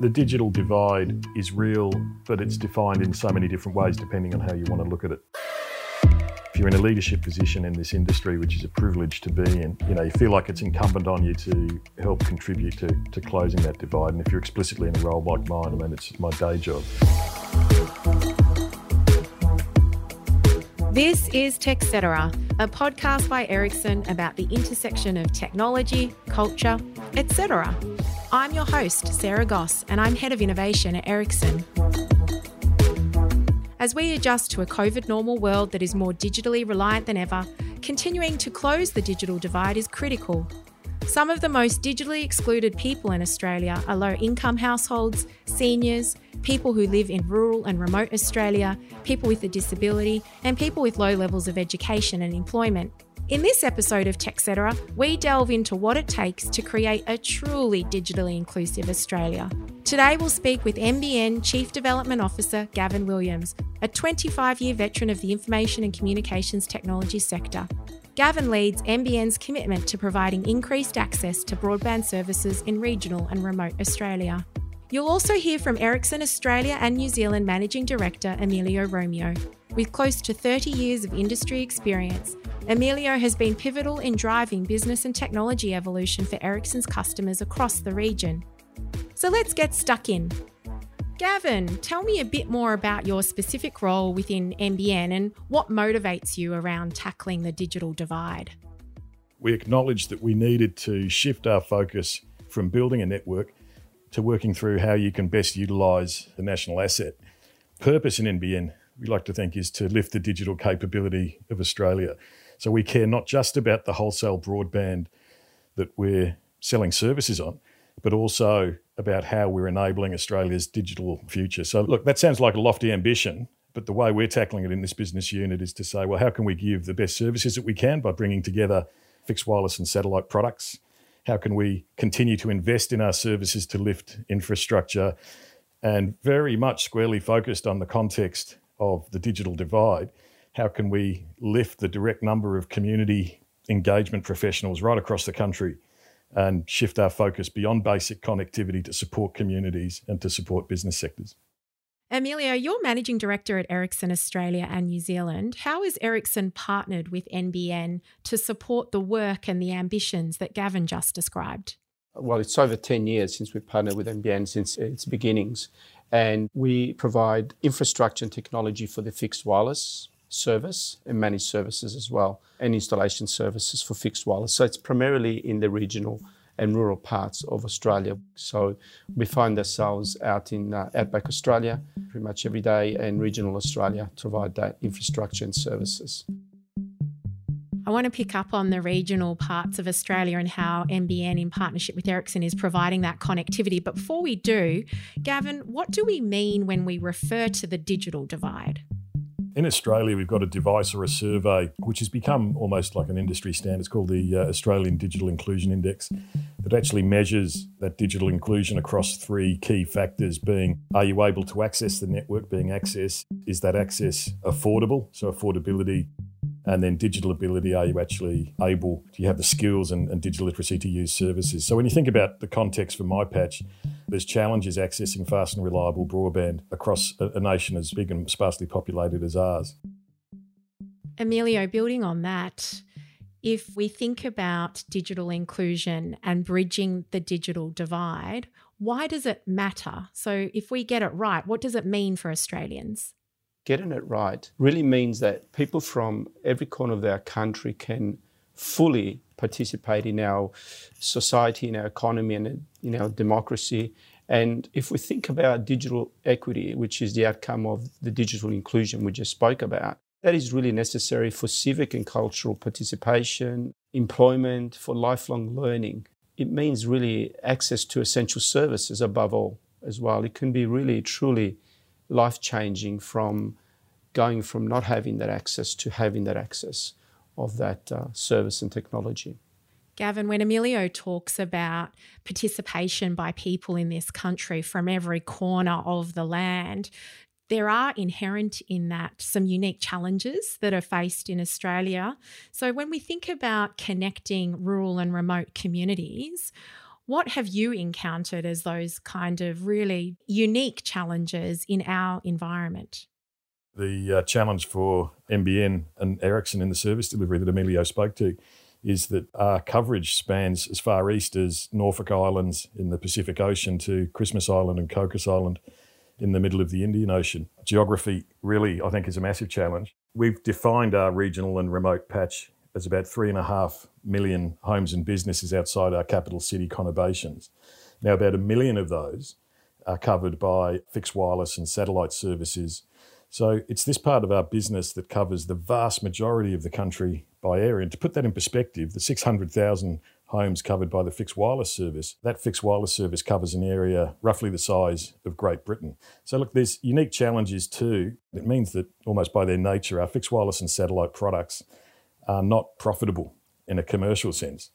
The digital divide is real, but it's defined in so many different ways depending on how you want to look at it. If you're in a leadership position in this industry, which is a privilege to be in, you feel like it's incumbent on you to help contribute to closing that divide. And if you're explicitly in a role like mine, it's my day job. This is TechCetera, a podcast by Ericsson about the intersection of technology, culture, etc. I'm your host, Sarah Goss, and I'm Head of Innovation at Ericsson. As we adjust to a COVID normal world that is more digitally reliant than ever, continuing to close the digital divide is critical. Some of the most digitally excluded people in Australia are low-income households, seniors, people who live in rural and remote Australia, people with a disability, and people with low levels of education and employment. In this episode of TechCetera, we delve into what it takes to create a truly digitally inclusive Australia. Today we'll speak with NBN Chief Development Officer Gavin Williams, a 25-year veteran of the information and communications technology sector. Gavin leads NBN's commitment to providing increased access to broadband services in regional and remote Australia. You'll also hear from Ericsson Australia and New Zealand Managing Director Emilio Romeo. With close to 30 years of industry experience, Emilio has been pivotal in driving business and technology evolution for Ericsson's customers across the region. So let's get stuck in. Gavin, tell me a bit more about your specific role within NBN and what motivates you around tackling the digital divide. We acknowledged that we needed to shift our focus from building a network to working through how you can best utilise the national asset. Purpose in NBN, we like to think, is to lift the digital capability of Australia. So we care not just about the wholesale broadband that we're selling services on, but also about how we're enabling Australia's digital future. So look, that sounds like a lofty ambition, but the way we're tackling it in this business unit is to say, well, how can we give the best services that we can by bringing together fixed wireless and satellite products? How can we continue to invest in our services to lift infrastructure? And very much squarely focused on the context of the digital divide, how can we lift the direct number of community engagement professionals right across the country and shift our focus beyond basic connectivity to support communities and to support business sectors? Emilio, you're Managing Director at Ericsson Australia and New Zealand. How is Ericsson partnered with NBN to support the work and the ambitions that Gavin just described? Well, it's over 10 years since we've partnered with NBN since its beginnings. And we provide infrastructure and technology for the fixed wireless service and managed services as well, and installation services for fixed wireless. So it's primarily in the regional and rural parts of Australia. So we find ourselves out in outback Australia pretty much every day, and regional Australia to provide that infrastructure and services. I want to pick up on the regional parts of Australia and how NBN in partnership with Ericsson is providing that connectivity. But before we do, Gavin, what do we mean when we refer to the digital divide? In Australia, we've got a device or a survey, which has become almost like an industry standard. It's called the Australian Digital Inclusion Index, that actually measures that digital inclusion across three key factors, being, are you able to access the network, being access, is that access affordable, so affordability, and then digital ability, are you actually able, do you have the skills and digital literacy to use services? So when you think about the context for my patch, there's challenges accessing fast and reliable broadband across a nation as big and sparsely populated as ours. Emilio, building on that, if we think about digital inclusion and bridging the digital divide, why does it matter? So if we get it right, what does it mean for Australians? Getting it right really means that people from every corner of our country can fully participate in our society, in our economy, and in our democracy. And if we think about digital equity, which is the outcome of the digital inclusion we just spoke about, that is really necessary for civic and cultural participation, employment, for lifelong learning. It means really access to essential services above all as well. It can be really, truly life-changing from going from not having that access to having that access of that service and technology. Gavin, when Emilio talks about participation by people in this country from every corner of the land, there are inherent in that some unique challenges that are faced in Australia. So when we think about connecting rural and remote communities, What have you encountered as those kind of really unique challenges in our environment? The challenge for NBN and Ericsson in the service delivery that Emilio spoke to is that our coverage spans as far east as Norfolk Islands in the Pacific Ocean to Christmas Island and Cocos Island in the middle of the Indian Ocean. Geography really, I think, is a massive challenge. We've defined our regional and remote patch as about 3.5 million homes and businesses outside our capital city conurbations. Now, about 1 million of those are covered by fixed wireless and satellite services. So it's this part of our business that covers the vast majority of the country by area. And to put that in perspective, the 600,000 homes covered by the fixed wireless service, that fixed wireless service covers an area roughly the size of Great Britain. So look, there's unique challenges too. It means that almost by their nature, our fixed wireless and satellite products are not profitable in a commercial sense.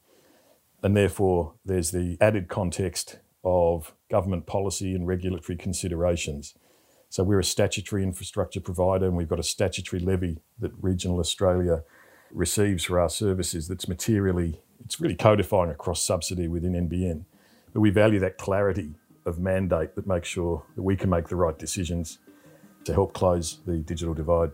And therefore, there's the added context of government policy and regulatory considerations. So we're a statutory infrastructure provider and we've got a statutory levy that regional Australia receives for our services that's materially, it's really codifying across subsidy within NBN. But we value that clarity of mandate that makes sure that we can make the right decisions to help close the digital divide.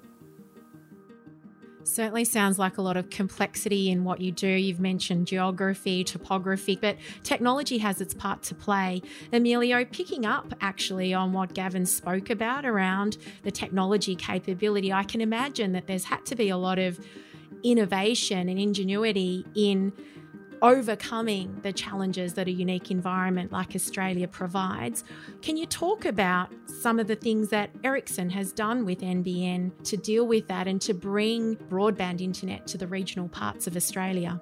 Certainly sounds like a lot of complexity in what you do. You've mentioned geography, topography, but technology has its part to play. Emilio, picking up actually on what Gavin spoke about around the technology capability, I can imagine that there's had to be a lot of innovation and ingenuity in overcoming the challenges that a unique environment like Australia provides. Can you talk about some of the things that Ericsson has done with NBN to deal with that and to bring broadband internet to the regional parts of Australia?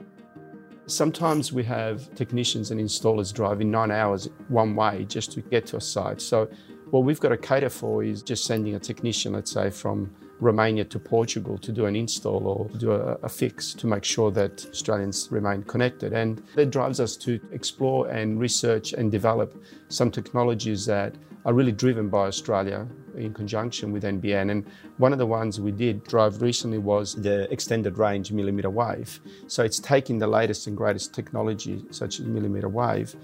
Sometimes we have technicians and installers driving 9 hours one way just to get to a site. So what we've got to cater for is just sending a technician, let's say, from Romania to Portugal to do an install or do a fix to make sure that Australians remain connected. And that drives us to explore and research and develop some technologies that are really driven by Australia in conjunction with NBN. And one of the ones we did drive recently was the extended range millimetre wave. So it's taking the latest and greatest technology, such as millimetre wave,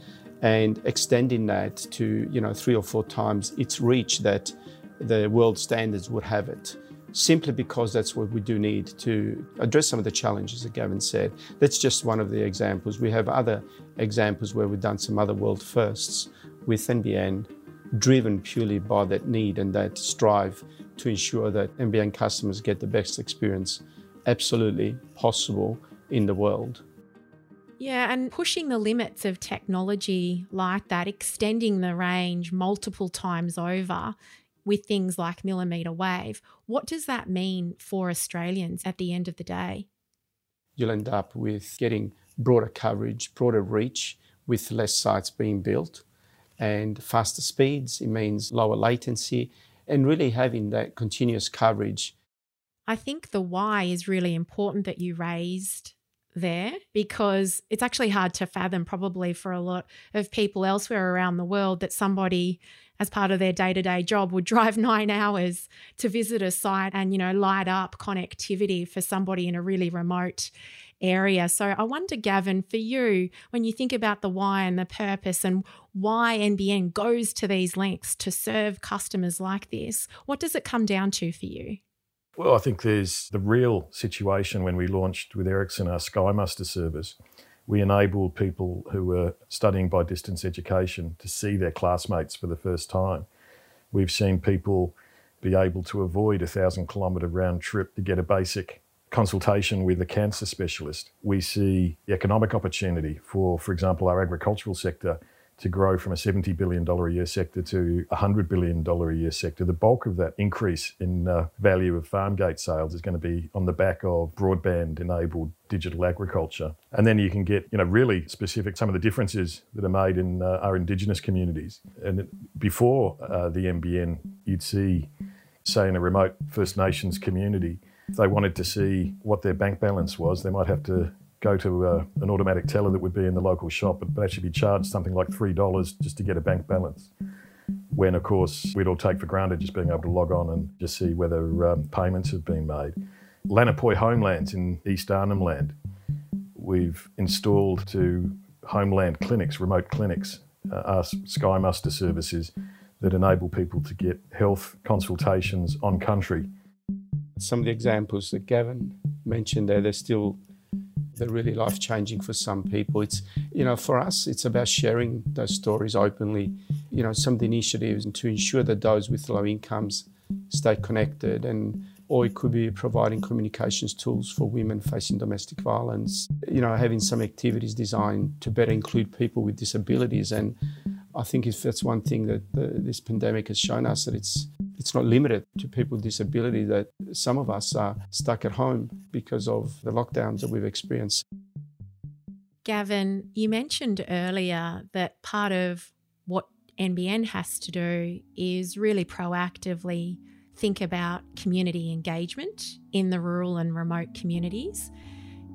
and extending that to 3 or 4 times its reach that the world standards would have it. Simply because that's what we do need to address some of the challenges that Gavin said. That's just one of the examples. We have other examples where we've done some other world firsts with NBN, driven purely by that need and that strive to ensure that NBN customers get the best experience absolutely possible in the world. Yeah, and pushing the limits of technology like that, extending the range multiple times over with things like millimetre wave. What does that mean for Australians at the end of the day? You'll end up with getting broader coverage, broader reach, with less sites being built and faster speeds. It means lower latency and really having that continuous coverage. I think the why is really important that you raised there, because it's actually hard to fathom probably for a lot of people elsewhere around the world that somebody as part of their day-to-day job would drive 9 hours to visit a site and, light up connectivity for somebody in a really remote area. So I wonder, Gavin, for you, when you think about the why and the purpose and why NBN goes to these lengths to serve customers like this, what does it come down to for you? Well, I think there's the real situation when we launched with Ericsson our SkyMuster service. We enabled people who were studying by distance education to see their classmates for the first time. We've seen people be able to avoid a 1,000-kilometre round trip to get a basic consultation with a cancer specialist. We see the economic opportunity for example, our agricultural sector to grow from a $70 billion a year sector to a $100 billion a year sector. The bulk of that increase in value of farm gate sales is going to be on the back of broadband-enabled digital agriculture. And then you can get, really specific, some of the differences that are made in our Indigenous communities. And before the NBN, you'd see, say, in a remote First Nations community, if they wanted to see what their bank balance was, they might have to go to an automatic teller that would be in the local shop, but they should be charged something like $3 just to get a bank balance. When, of course, we'd all take for granted just being able to log on and just see whether payments have been made. Lanapoi Homelands in East Arnhem Land, we've installed to homeland clinics, remote clinics, are SkyMuster services that enable people to get health consultations on country. Some of the examples that Gavin mentioned there, they're really life-changing for some people. It's, you know, for us, it's about sharing those stories openly. You know, some of the initiatives to ensure that those with low incomes stay connected, and or it could be providing communications tools for women facing domestic violence. You know, having some activities designed to better include people with disabilities. And I think if that's one thing that this pandemic has shown us, that it's not limited to people with disability, that some of us are stuck at home because of the lockdowns that we've experienced. Gavin, you mentioned earlier that part of what NBN has to do is really proactively think about community engagement in the rural and remote communities.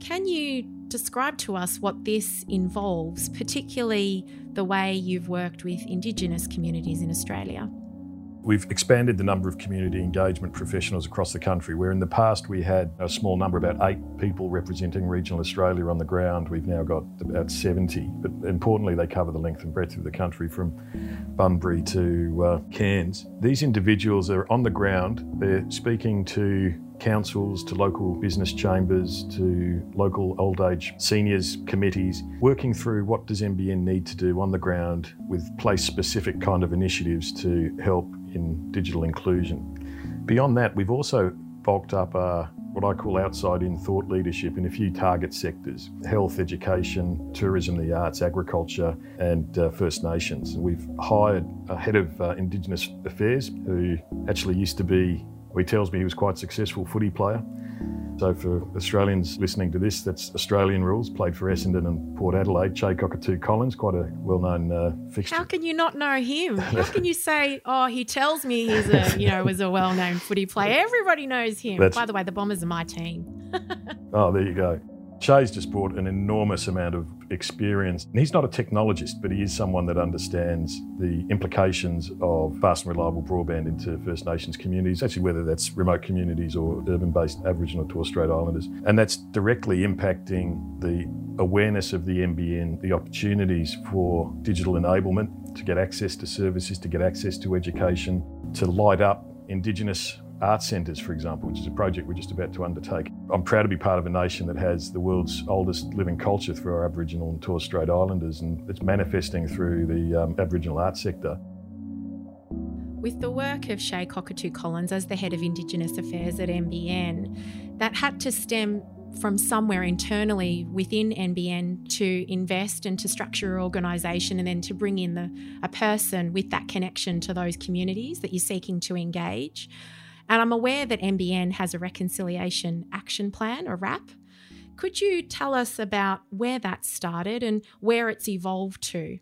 Can you describe to us what this involves, particularly the way you've worked with Indigenous communities in Australia? We've expanded the number of community engagement professionals across the country, where in the past we had a small number, about 8 people representing regional Australia on the ground. We've now got about 70, but importantly they cover the length and breadth of the country from Bunbury to Cairns. These individuals are on the ground, they're speaking to councils, to local business chambers, to local old age seniors committees, working through what does NBN need to do on the ground with place-specific kind of initiatives to help in digital inclusion. Beyond that, we've also bulked up our what I call outside-in thought leadership in a few target sectors: health, education, tourism, the arts, agriculture, and First Nations. And we've hired a head of Indigenous Affairs who actually used to be, he tells me he was quite a successful footy player. So for Australians listening to this, that's Australian rules, played for Essendon and Port Adelaide, Chay Cockatoo-Collins, quite a well-known fixture. How can you not know him? How can you say, oh, he tells me he's a, you know, was a well-known footy player. Everybody knows him. By the way, the Bombers are my team. Oh, there you go. Chay's just brought an enormous amount of experience. And he's not a technologist, but he is someone that understands the implications of fast and reliable broadband into First Nations communities, actually whether that's remote communities or urban-based Aboriginal and Torres Strait Islanders. And that's directly impacting the awareness of the NBN, the opportunities for digital enablement, to get access to services, to get access to education, to light up Indigenous art centres, for example, which is a project we're just about to undertake. I'm proud to be part of a nation that has the world's oldest living culture through our Aboriginal and Torres Strait Islanders, and it's manifesting through the Aboriginal art sector. With the work of Chay Cockatoo-Collins as the Head of Indigenous Affairs at NBN, that had to stem from somewhere internally within NBN to invest and to structure an organisation, and then to bring in a person with that connection to those communities that you're seeking to engage. And I'm aware that NBN has a Reconciliation Action Plan, or RAP. Could you tell us about where that started and where it's evolved to?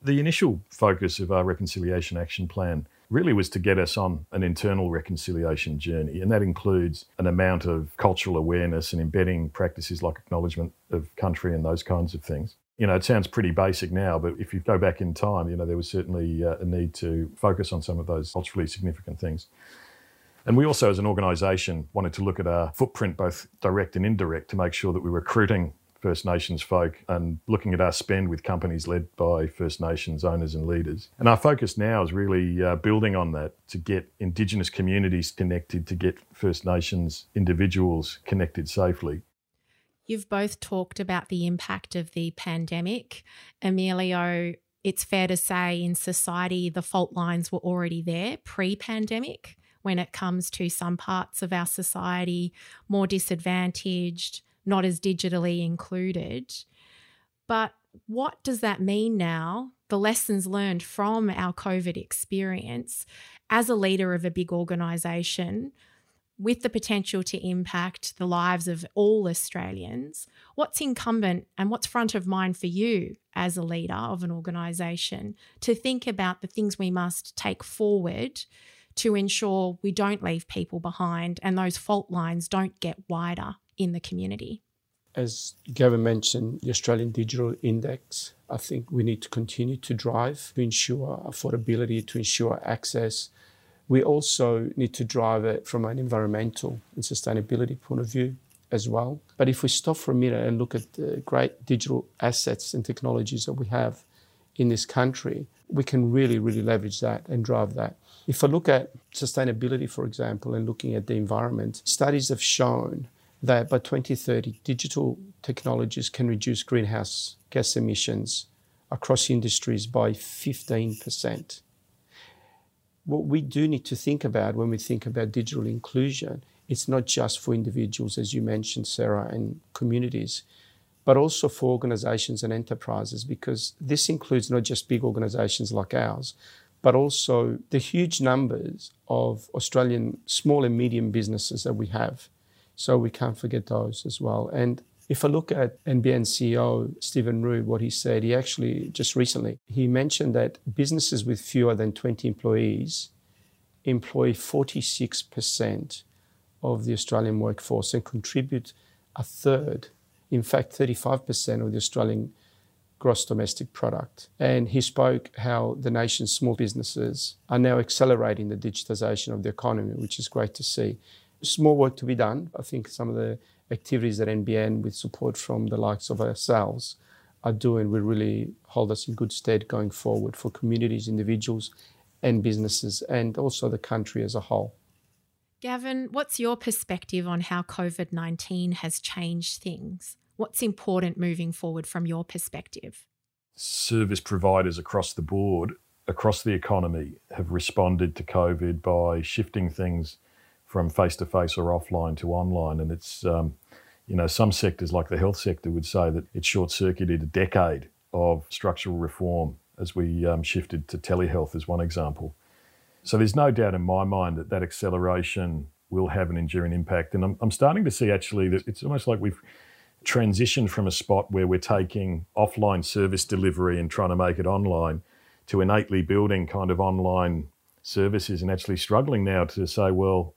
The initial focus of our Reconciliation Action Plan really was to get us on an internal reconciliation journey, and that includes an amount of cultural awareness and embedding practices like acknowledgement of country and those kinds of things. You know, it sounds pretty basic now, but if you go back in time, you know, there was certainly a need to focus on some of those culturally significant things. And we also, as an organisation, wanted to look at our footprint, both direct and indirect, to make sure that we were recruiting First Nations folk and looking at our spend with companies led by First Nations owners and leaders. And our focus now is really building on that to get Indigenous communities connected, to get First Nations individuals connected safely. You've both talked about the impact of the pandemic. Emilio, it's fair to say in society the fault lines were already there pre-pandemic when it comes to some parts of our society more disadvantaged, not as digitally included. But what does that mean now, the lessons learned from our COVID experience as a leader of a big organisation, with the potential to impact the lives of all Australians? What's incumbent and what's front of mind for you as a leader of an organisation to think about the things we must take forward to ensure we don't leave people behind and those fault lines don't get wider in the community? As Gavin mentioned, the Australian Digital Index, I think we need to continue to drive to ensure affordability, to ensure access. We also need to drive it from an environmental and sustainability point of view. as well. But if we stop for a minute and look at the great digital assets and technologies that we have in this country, we can really, really leverage that and drive that. If I look at sustainability, for example, and looking at the environment, studies have shown that by 2030, digital technologies can reduce greenhouse gas emissions across industries by 15%. What we do need to think about when we think about digital inclusion, it's not just for individuals, as you mentioned, Sarah, and communities, but also for organisations and enterprises, because this includes not just big organisations like ours, but also the huge numbers of Australian small and medium businesses that we have. So we can't forget those as well. And if I look at NBN CEO Stephen Rue, what he said, he actually just recently, he mentioned that businesses with fewer than 20 employees employ 46% of the Australian workforce and contribute a third, in fact, 35% of the Australian gross domestic product. And he spoke how the nation's small businesses are now accelerating the digitisation of the economy, which is great to see. There's more work to be done. I think some of the activities that NBN, with support from the likes of ourselves, are doing will really hold us in good stead going forward for communities, individuals and businesses, and also the country as a whole. Gavin, what's your perspective on how COVID-19 has changed things? What's important moving forward from your perspective? Service providers across the board, across the economy, have responded to COVID by shifting things from face-to-face or offline to online. And it's, some sectors like the health sector would say that it short-circuited a decade of structural reform as we shifted to telehealth as one example. So there's no doubt in my mind that that acceleration will have an enduring impact. And I'm starting to see actually that it's almost like we've transitioned from a spot where we're taking offline service delivery and trying to make it online to innately building kind of online services and actually struggling now to say, well,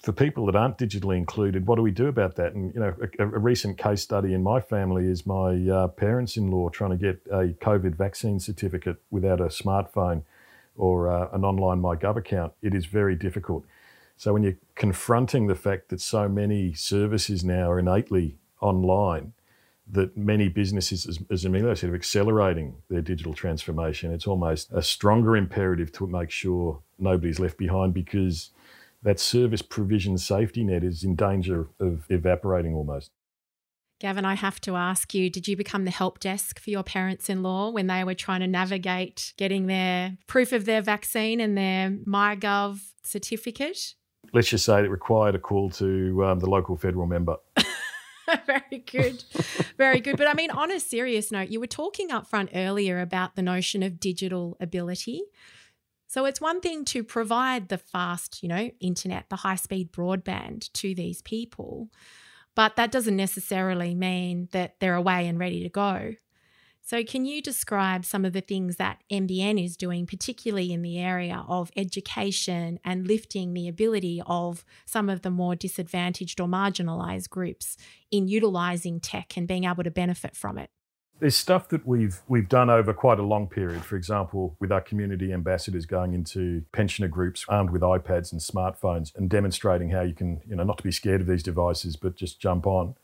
for people that aren't digitally included, what do we do about that? And, a recent case study in my family is my parents-in-law trying to get a COVID vaccine certificate without a smartphone or an online MyGov account. It is very difficult. So when you're confronting the fact that so many services now are innately online, that many businesses, as Emilio said, are accelerating their digital transformation, it's almost a stronger imperative to make sure nobody's left behind, because that service provision safety net is in danger of evaporating almost. Gavin, I have to ask you, did you become the help desk for your parents-in-law when they were trying to navigate getting their proof of their vaccine and their MyGov certificate? Let's just say it required a call to the local federal member. Very good. Very good. But I mean, on a serious note, you were talking up front earlier about the notion of digital ability. So it's one thing to provide the fast, internet, the high-speed broadband to these people, but that doesn't necessarily mean that they're away and ready to go. So can you describe some of the things that NBN is doing, particularly in the area of education and lifting the ability of some of the more disadvantaged or marginalised groups in utilising tech and being able to benefit from it? There's stuff that we've done over quite a long period, for example, with our community ambassadors going into pensioner groups armed with iPads and smartphones and demonstrating how you can, not to be scared of these devices, but just jump on.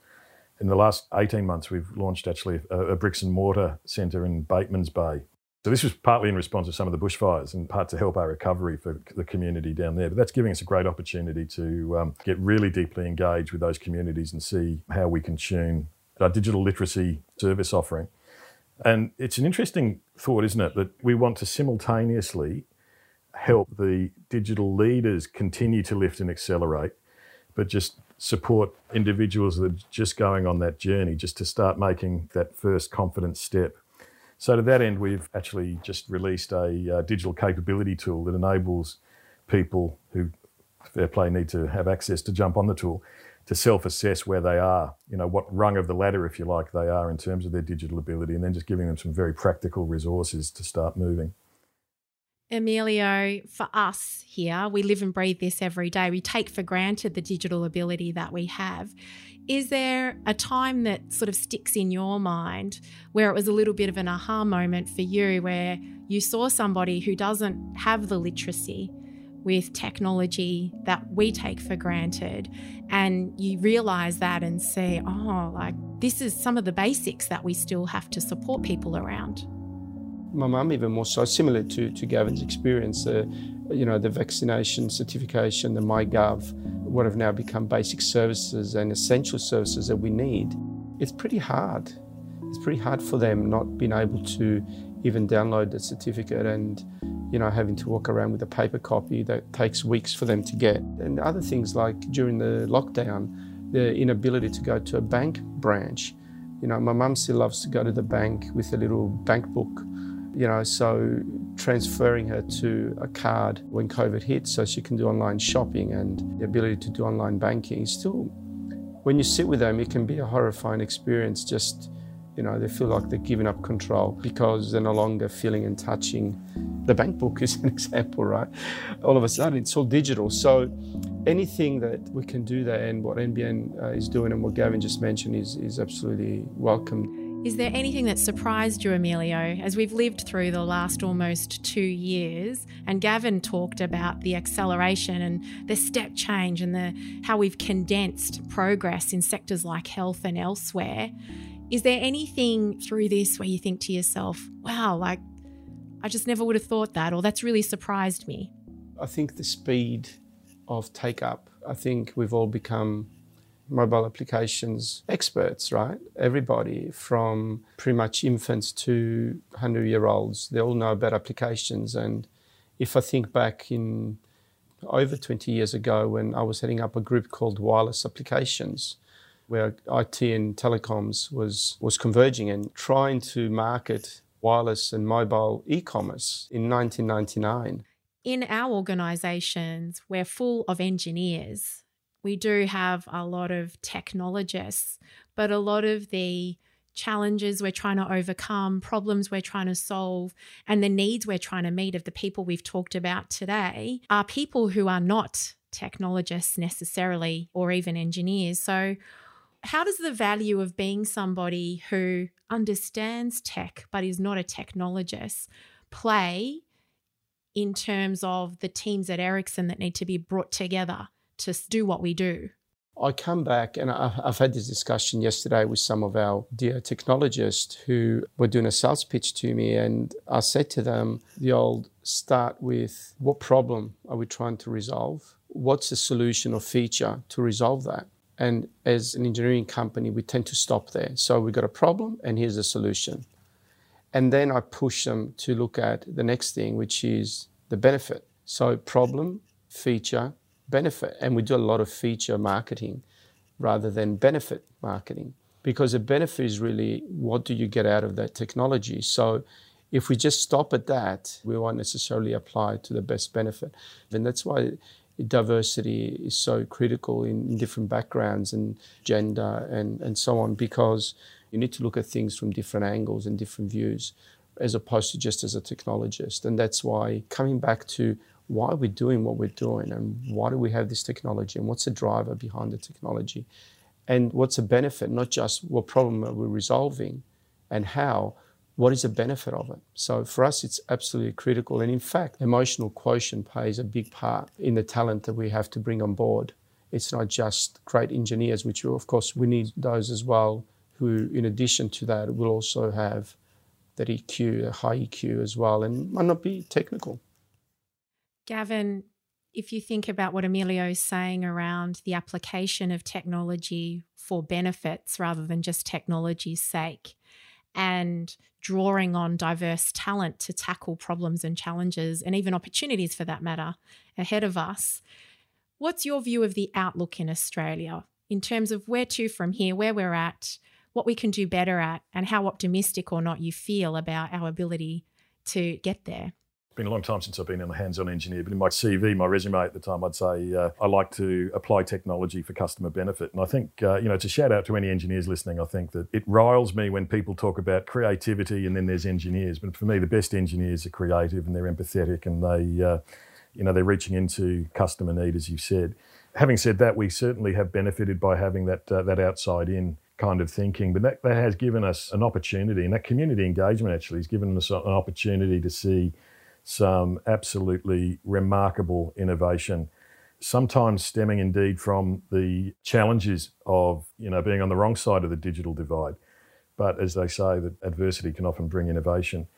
In the last 18 months, we've launched actually a bricks and mortar centre in Batemans Bay. So this was partly in response to some of the bushfires and part to help our recovery for the community down there. But that's giving us a great opportunity to get really deeply engaged with those communities and see how we can tune our digital literacy service offering. And it's an interesting thought, isn't it, that we want to simultaneously help the digital leaders continue to lift and accelerate, but just support individuals that are just going on that journey, just to start making that first confident step. So to that end, we've actually just released a digital capability tool that enables people who, fair play, need to have access to jump on the tool, to self-assess where they are, what rung of the ladder, if you like, they are in terms of their digital ability, and then just giving them some very practical resources to start moving. Emilio, for us here, we live and breathe this every day. We take for granted the digital ability that we have. Is there a time that sort of sticks in your mind where it was a little bit of an aha moment for you, where you saw somebody who doesn't have the literacy with technology that we take for granted, and you realise that and say, oh, like, this is some of the basics that we still have to support people around. My mum, even more so, similar to Gavin's experience, the vaccination certification, the MyGov, what have now become basic services and essential services that we need. It's pretty hard. It's pretty hard for them not being able to even download the certificate and, you know, having to walk around with a paper copy that takes weeks for them to get. And other things like during the lockdown, the inability to go to a bank branch. You know, my mum still loves to go to the bank with a little bank book, you know, so transferring her to a card when COVID hit so she can do online shopping and the ability to do online banking is still, when you sit with them, it can be a horrifying experience. Just, you know, they feel like they're giving up control because they're no longer feeling and touching. The bank book is an example, right? All of a sudden, it's all digital. So anything that we can do there, and what NBN is doing and what Gavin just mentioned is absolutely welcome. Is there anything that surprised you, Emilio, as we've lived through the last almost 2 years? And Gavin talked about the acceleration and the step change and how we've condensed progress in sectors like health and elsewhere. Is there anything through this where you think to yourself, wow, like, I just never would have thought that, or that's really surprised me? I think the speed of take-up. I think we've all become mobile applications experts, right? Everybody from pretty much infants to 100-year-olds, they all know about applications. And if I think back in over 20 years ago when I was heading up a group called Wireless Applications, where IT and telecoms was converging and trying to market wireless and mobile e-commerce in 1999. In our organisations, we're full of engineers. We do have a lot of technologists, but a lot of the challenges we're trying to overcome, problems we're trying to solve, and the needs we're trying to meet of the people we've talked about today are people who are not technologists necessarily, or even engineers. So how does the value of being somebody who understands tech but is not a technologist play in terms of the teams at Ericsson that need to be brought together to do what we do? I come back, and I've had this discussion yesterday with some of our dear technologists who were doing a sales pitch to me, and I said to them, the old start with, what problem are we trying to resolve? What's the solution or feature to resolve that? And as an engineering company, we tend to stop there. So we've got a problem and here's a solution. And then I push them to look at the next thing, which is the benefit. So problem, feature, benefit. And we do a lot of feature marketing rather than benefit marketing, because the benefit is really, what do you get out of that technology? So if we just stop at that, we won't necessarily apply to the best benefit. And that's why diversity is so critical in different backgrounds and gender and so on, because you need to look at things from different angles and different views as opposed to just as a technologist. And that's why coming back to why are we doing what we're doing and why do we have this technology and what's the driver behind the technology and what's the benefit, not just what problem are we resolving and how, what is the benefit of it? So for us, it's absolutely critical. And in fact, emotional quotient plays a big part in the talent that we have to bring on board. It's not just great engineers, which of course we need those as well, who in addition to that will also have that EQ, a high EQ as well, and might not be technical. Gavin, if you think about what Emilio is saying around the application of technology for benefits rather than just technology's sake, and drawing on diverse talent to tackle problems and challenges and even opportunities for that matter ahead of us. What's your view of the outlook in Australia in terms of where to from here, where we're at, what we can do better at, and how optimistic or not you feel about our ability to get there? It's been a long time since I've been a hands-on engineer, but in my CV, my resume at the time, I'd say I like to apply technology for customer benefit. And I think, it's a shout out to any engineers listening. I think that it riles me when people talk about creativity and then there's engineers. But for me, the best engineers are creative and they're empathetic and they're reaching into customer need, as you've said. Having said that, we certainly have benefited by having that outside-in kind of thinking, but that has given us an opportunity, and that community engagement actually has given us an opportunity to see some absolutely remarkable innovation, sometimes stemming indeed from the challenges of, being on the wrong side of the digital divide. But as they say, that adversity can often bring innovation.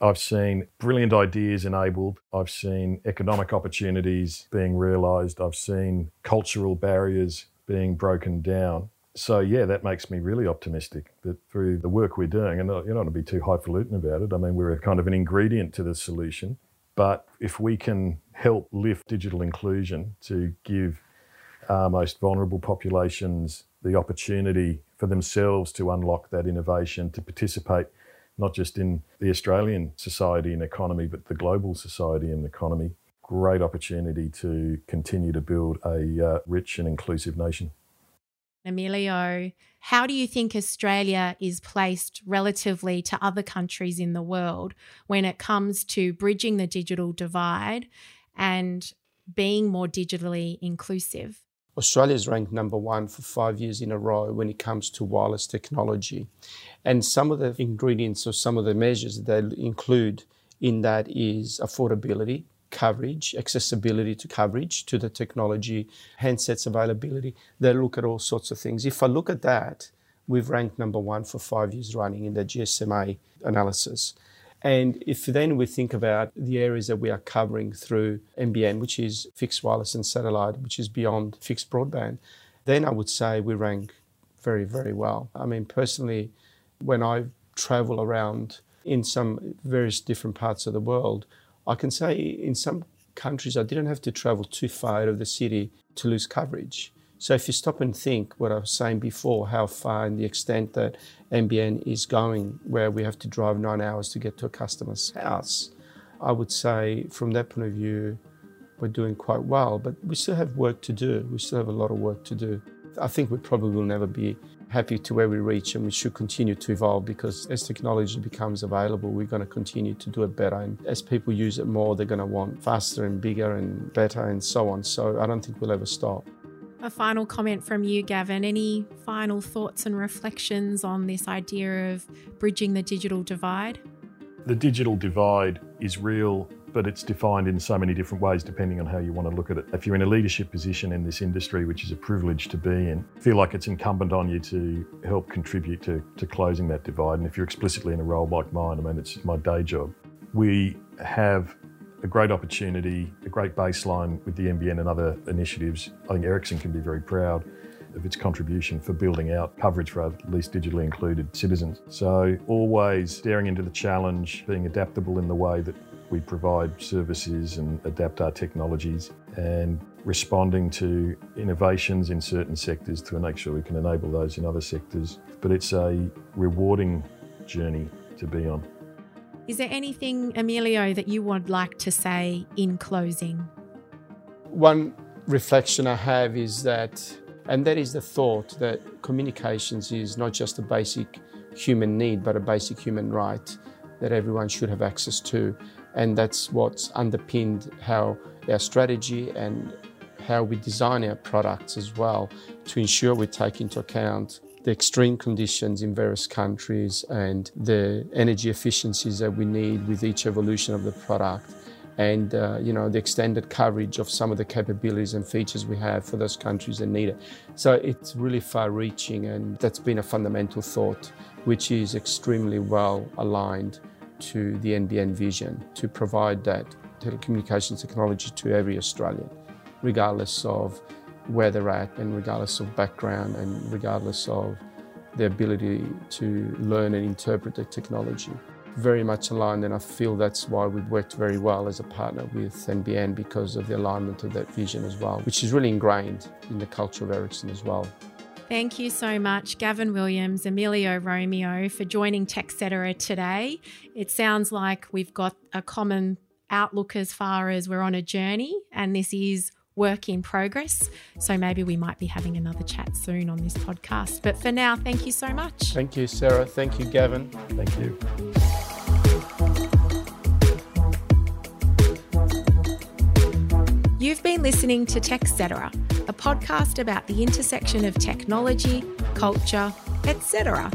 I've seen brilliant ideas enabled. I've seen economic opportunities being realised. I've seen cultural barriers being broken down. So yeah, that makes me really optimistic that through the work we're doing, and you don't want to be too highfalutin about it. I mean, we're kind of an ingredient to the solution, but if we can help lift digital inclusion to give our most vulnerable populations the opportunity for themselves to unlock that innovation, to participate not just in the Australian society and economy, but the global society and economy, great opportunity to continue to build a rich and inclusive nation. Emilio, how do you think Australia is placed relatively to other countries in the world when it comes to bridging the digital divide and being more digitally inclusive? Australia is ranked number 1 for 5 years in a row when it comes to wireless technology. And some of the ingredients or some of the measures that they include in that is affordability, coverage, accessibility to coverage, to the technology, handsets availability. They look at all sorts of things. If I look at that, we've ranked number 1 for 5 years running in the GSMA analysis. And if then we think about the areas that we are covering through NBN, which is fixed wireless and satellite, which is beyond fixed broadband, then I would say we rank very, very well. I mean, personally, when I travel around in some various different parts of the world, I can say in some countries I didn't have to travel too far out of the city to lose coverage. So if you stop and think what I was saying before, how far and the extent that NBN is going, where we have to drive 9 hours to get to a customer's house, I would say from that point of view, we're doing quite well, but we still have work to do. We still have a lot of work to do. I think we probably will never be happy to where we reach, and we should continue to evolve, because as technology becomes available, we're going to continue to do it better. And as people use it more, they're going to want faster and bigger and better and so on. So I don't think we'll ever stop. A final comment from you, Gavin. Any final thoughts and reflections on this idea of bridging the digital divide? The digital divide is real, but it's defined in so many different ways depending on how you want to look at it. If you're in a leadership position in this industry, which is a privilege to be in, I feel like it's incumbent on you to help contribute to closing that divide. And if you're explicitly in a role like mine, I mean, it's my day job. We have a great opportunity, a great baseline with the NBN and other initiatives. I think Ericsson can be very proud of its contribution for building out coverage for our least digitally included citizens. So always staring into the challenge, being adaptable in the way that we provide services and adapt our technologies, and responding to innovations in certain sectors to make sure we can enable those in other sectors. But it's a rewarding journey to be on. Is there anything, Emilio, that you would like to say in closing? One reflection I have is that, and that is the thought that communications is not just a basic human need, but a basic human right that everyone should have access to. And that's what's underpinned how our strategy and how we design our products as well, to ensure we take into account the extreme conditions in various countries and the energy efficiencies that we need with each evolution of the product, and the extended coverage of some of the capabilities and features we have for those countries that need it. So it's really far-reaching, and that's been a fundamental thought which is extremely well aligned to the NBN vision to provide that telecommunications technology to every Australian, regardless of where they're at and regardless of background and regardless of their ability to learn and interpret the technology. Very much aligned, and I feel that's why we've worked very well as a partner with NBN, because of the alignment of that vision as well, which is really ingrained in the culture of Ericsson as well. Thank you so much, Gavin Williams, Emilio Romeo, for joining TechCetera today. It sounds like we've got a common outlook as far as we're on a journey, and this is work in progress. So maybe we might be having another chat soon on this podcast. But for now, thank you so much. Thank you, Sarah. Thank you, Gavin. Thank you. You've been listening to TechCetera, a podcast about the intersection of technology, culture, etc.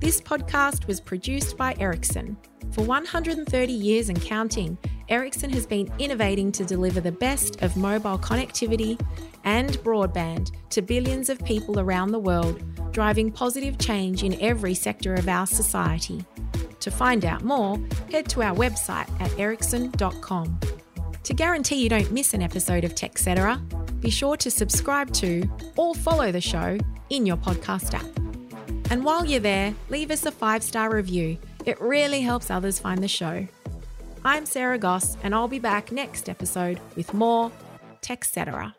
This podcast was produced by Ericsson. For 130 years and counting, Ericsson has been innovating to deliver the best of mobile connectivity and broadband to billions of people around the world, driving positive change in every sector of our society. To find out more, head to our website at ericsson.com. To guarantee you don't miss an episode of TechCetera, be sure to subscribe to or follow the show in your podcast app. And while you're there, leave us a 5-star review. It really helps others find the show. I'm Sarah Goss, and I'll be back next episode with more TechCetera.